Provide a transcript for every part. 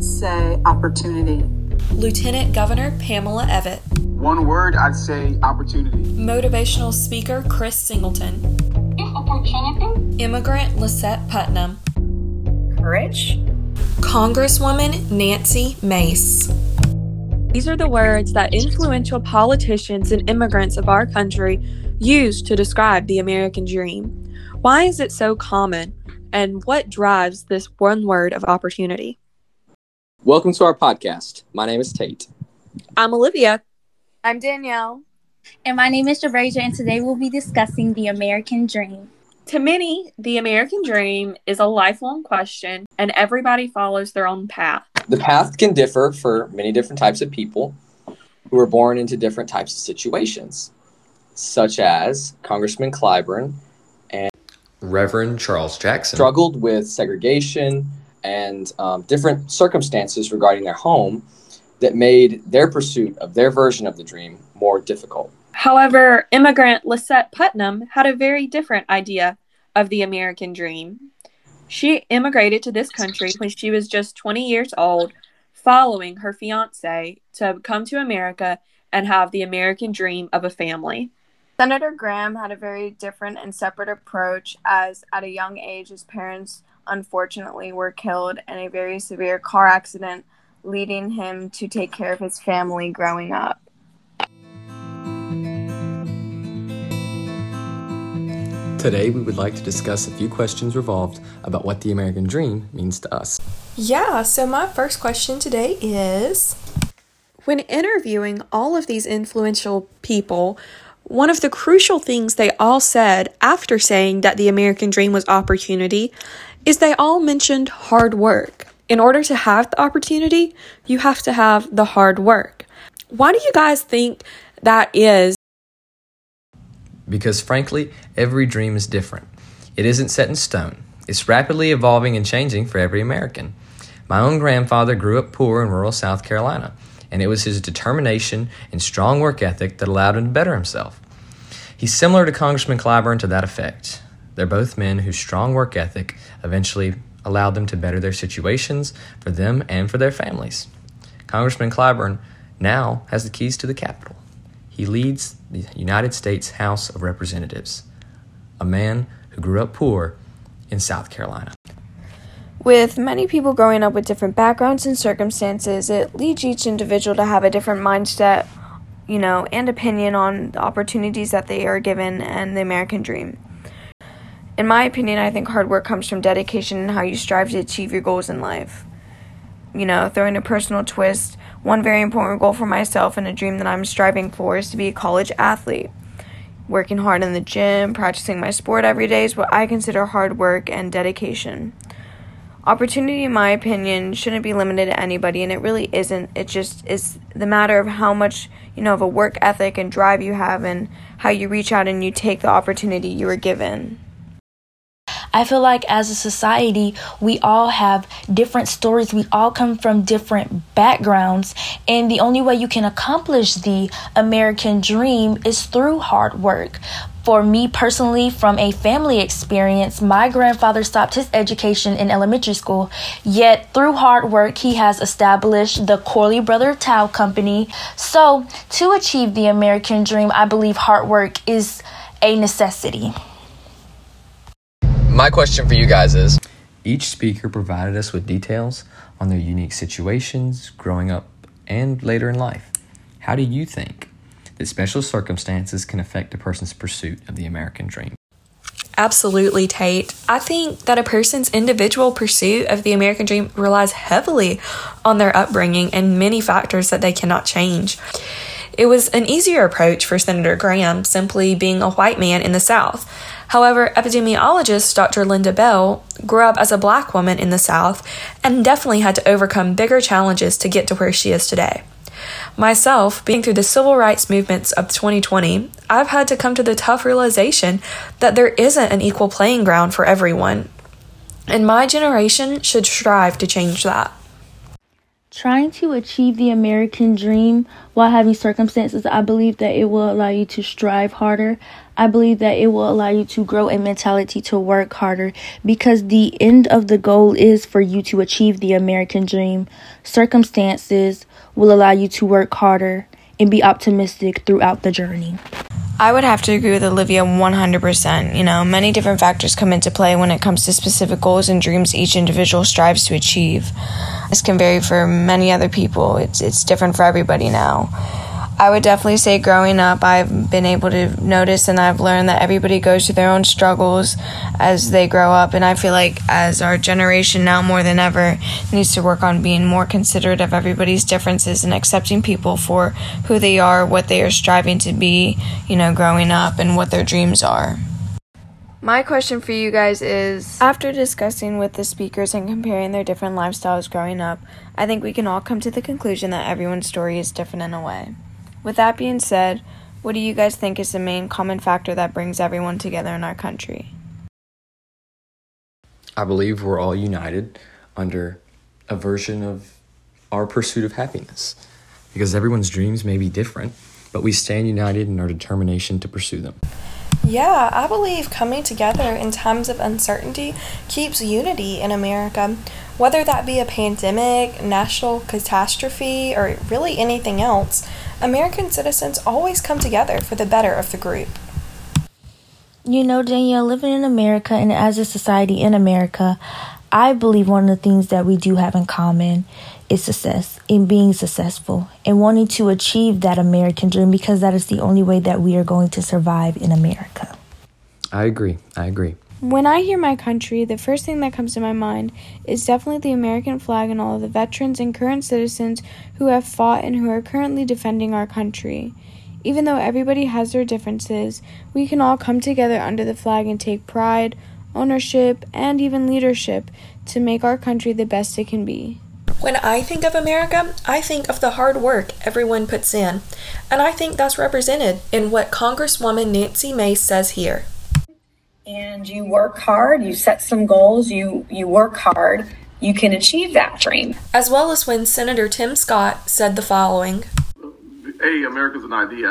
would say opportunity. Lieutenant Governor Pamela Evett. One word, I'd say opportunity. Motivational speaker Chris Singleton. This opportunity. Immigrant Lisette Putnam. Courage. Congresswoman Nancy Mace. These are the words that influential politicians and immigrants of our country use to describe the American dream. Why is it so common, and what drives this one word of opportunity? Welcome to our podcast. My name is Tate. I'm Olivia. I'm Danielle. And my name is Jabrasia, and today we'll be discussing the American dream. To many, the American dream is a lifelong question, and everybody follows their own path. The path can differ for many different types of people who are born into different types of situations, such as Congressman Clyburn and Reverend Charles Jackson struggled with segregation and different circumstances regarding their home that made their pursuit of their version of the dream more difficult. However, immigrant Lisette Putnam had a very different idea of the American dream. She immigrated to this country when she was just 20 years old, following her fiancé to come to America and have the American dream of a family. Senator Graham had a very different and separate approach, as at a young age his parents unfortunately were killed in a very severe car accident, leading him to take care of his family growing up. Today, we would like to discuss a few questions revolved about what the American dream means to us. Yeah, so my first question today is, when interviewing all of these influential people, one of the crucial things they all said after saying that the American dream was opportunity is they all mentioned hard work. In order to have the opportunity, you have to have the hard work. Why do you guys think that is? Because frankly, every dream is different. It isn't set in stone. It's rapidly evolving and changing for every American. My own grandfather grew up poor in rural South Carolina, and it was his determination and strong work ethic that allowed him to better himself. He's similar to Congressman Clyburn to that effect. They're both men whose strong work ethic eventually allowed them to better their situations for them and for their families. Congressman Clyburn now has the keys to the Capitol. He leads the United States House of Representatives, a man who grew up poor in South Carolina. With many people growing up with different backgrounds and circumstances, it leads each individual to have a different mindset, and opinion on the opportunities that they are given and the American dream. In my opinion, I think hard work comes from dedication and how you strive to achieve your goals in life. Throwing a personal twist, one very important goal for myself and a dream that I'm striving for is to be a college athlete. Working hard in the gym, practicing my sport every day is what I consider hard work and dedication. Opportunity, in my opinion, shouldn't be limited to anybody, and it really isn't. It just is the matter of how much, of a work ethic and drive you have and how you reach out and you take the opportunity you are given. I feel like as a society, we all have different stories. We all come from different backgrounds. And the only way you can accomplish the American dream is through hard work. For me personally, from a family experience, my grandfather stopped his education in elementary school, yet through hard work, he has established the Corley Brother Tow Company. So to achieve the American dream, I believe hard work is a necessity. My question for you guys is, each speaker provided us with details on their unique situations growing up and later in life. How do you think that special circumstances can affect a person's pursuit of the American dream? Absolutely, Tate. I think that a person's individual pursuit of the American dream relies heavily on their upbringing and many factors that they cannot change. It was an easier approach for Senator Graham, simply being a white man in the South. However, epidemiologist Dr. Linda Bell grew up as a black woman in the South and definitely had to overcome bigger challenges to get to where she is today. Myself, being through the civil rights movements of 2020, I've had to come to the tough realization that there isn't an equal playing ground for everyone, and my generation should strive to change that. Trying to achieve the American dream while having circumstances, I believe that it will allow you to strive harder. I believe that it will allow you to grow a mentality to work harder, because the end of the goal is for you to achieve the American dream. Circumstances will allow you to work harder and be optimistic throughout the journey. I would have to agree with Olivia 100%. You know, many different factors come into play when it comes to specific goals and dreams each individual strives to achieve. This can vary for many other people. It's different for everybody now. I would definitely say growing up, I've been able to notice and I've learned that everybody goes through their own struggles as they grow up. And I feel like as our generation now more than ever needs to work on being more considerate of everybody's differences and accepting people for who they are, what they are striving to be, you know, growing up and what their dreams are. My question for you guys is, after discussing with the speakers and comparing their different lifestyles growing up, I think we can all come to the conclusion that everyone's story is different in a way. With that being said, what do you guys think is the main common factor that brings everyone together in our country? I believe we're all united under a version of our pursuit of happiness, because everyone's dreams may be different, but we stand united in our determination to pursue them. Yeah, I believe coming together in times of uncertainty keeps unity in America, whether that be a pandemic, national catastrophe, or really anything else. American citizens always come together for the better of the group. You know, Danielle, living in America and as a society in America, I believe one of the things that we do have in common is success, in being successful and wanting to achieve that American dream, because that is the only way that we are going to survive in America. I agree. When I hear my country, the first thing that comes to my mind is definitely the American flag and all of the veterans and current citizens who have fought and who are currently defending our country. Even though everybody has their differences, we can all come together under the flag and take pride, ownership, and even leadership to make our country the best it can be. When I think of America, I think of the hard work everyone puts in, and I think that's represented in what Congresswoman Nancy Mace says here. And you work hard, you set some goals, you work hard, you can achieve that dream. As well as when Senator Tim Scott said the following. A, America's an idea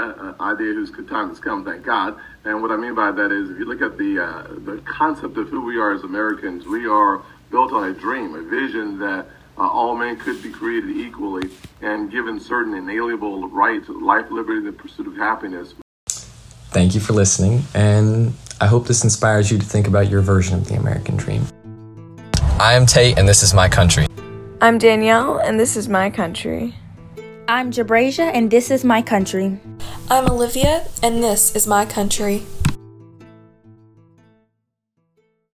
whose good time has come, thank God. And what I mean by that is, if you look at the concept of who we are as Americans, we are built on a dream, a vision that all men could be created equally and given certain inalienable rights, life, liberty, and the pursuit of happiness. Thank you for listening, and I hope this inspires you to think about your version of the American dream. I am Tate, and this is my country. I'm Danielle, and this is my country. I'm Jabrasia, and this is my country. I'm Olivia, and this is my country.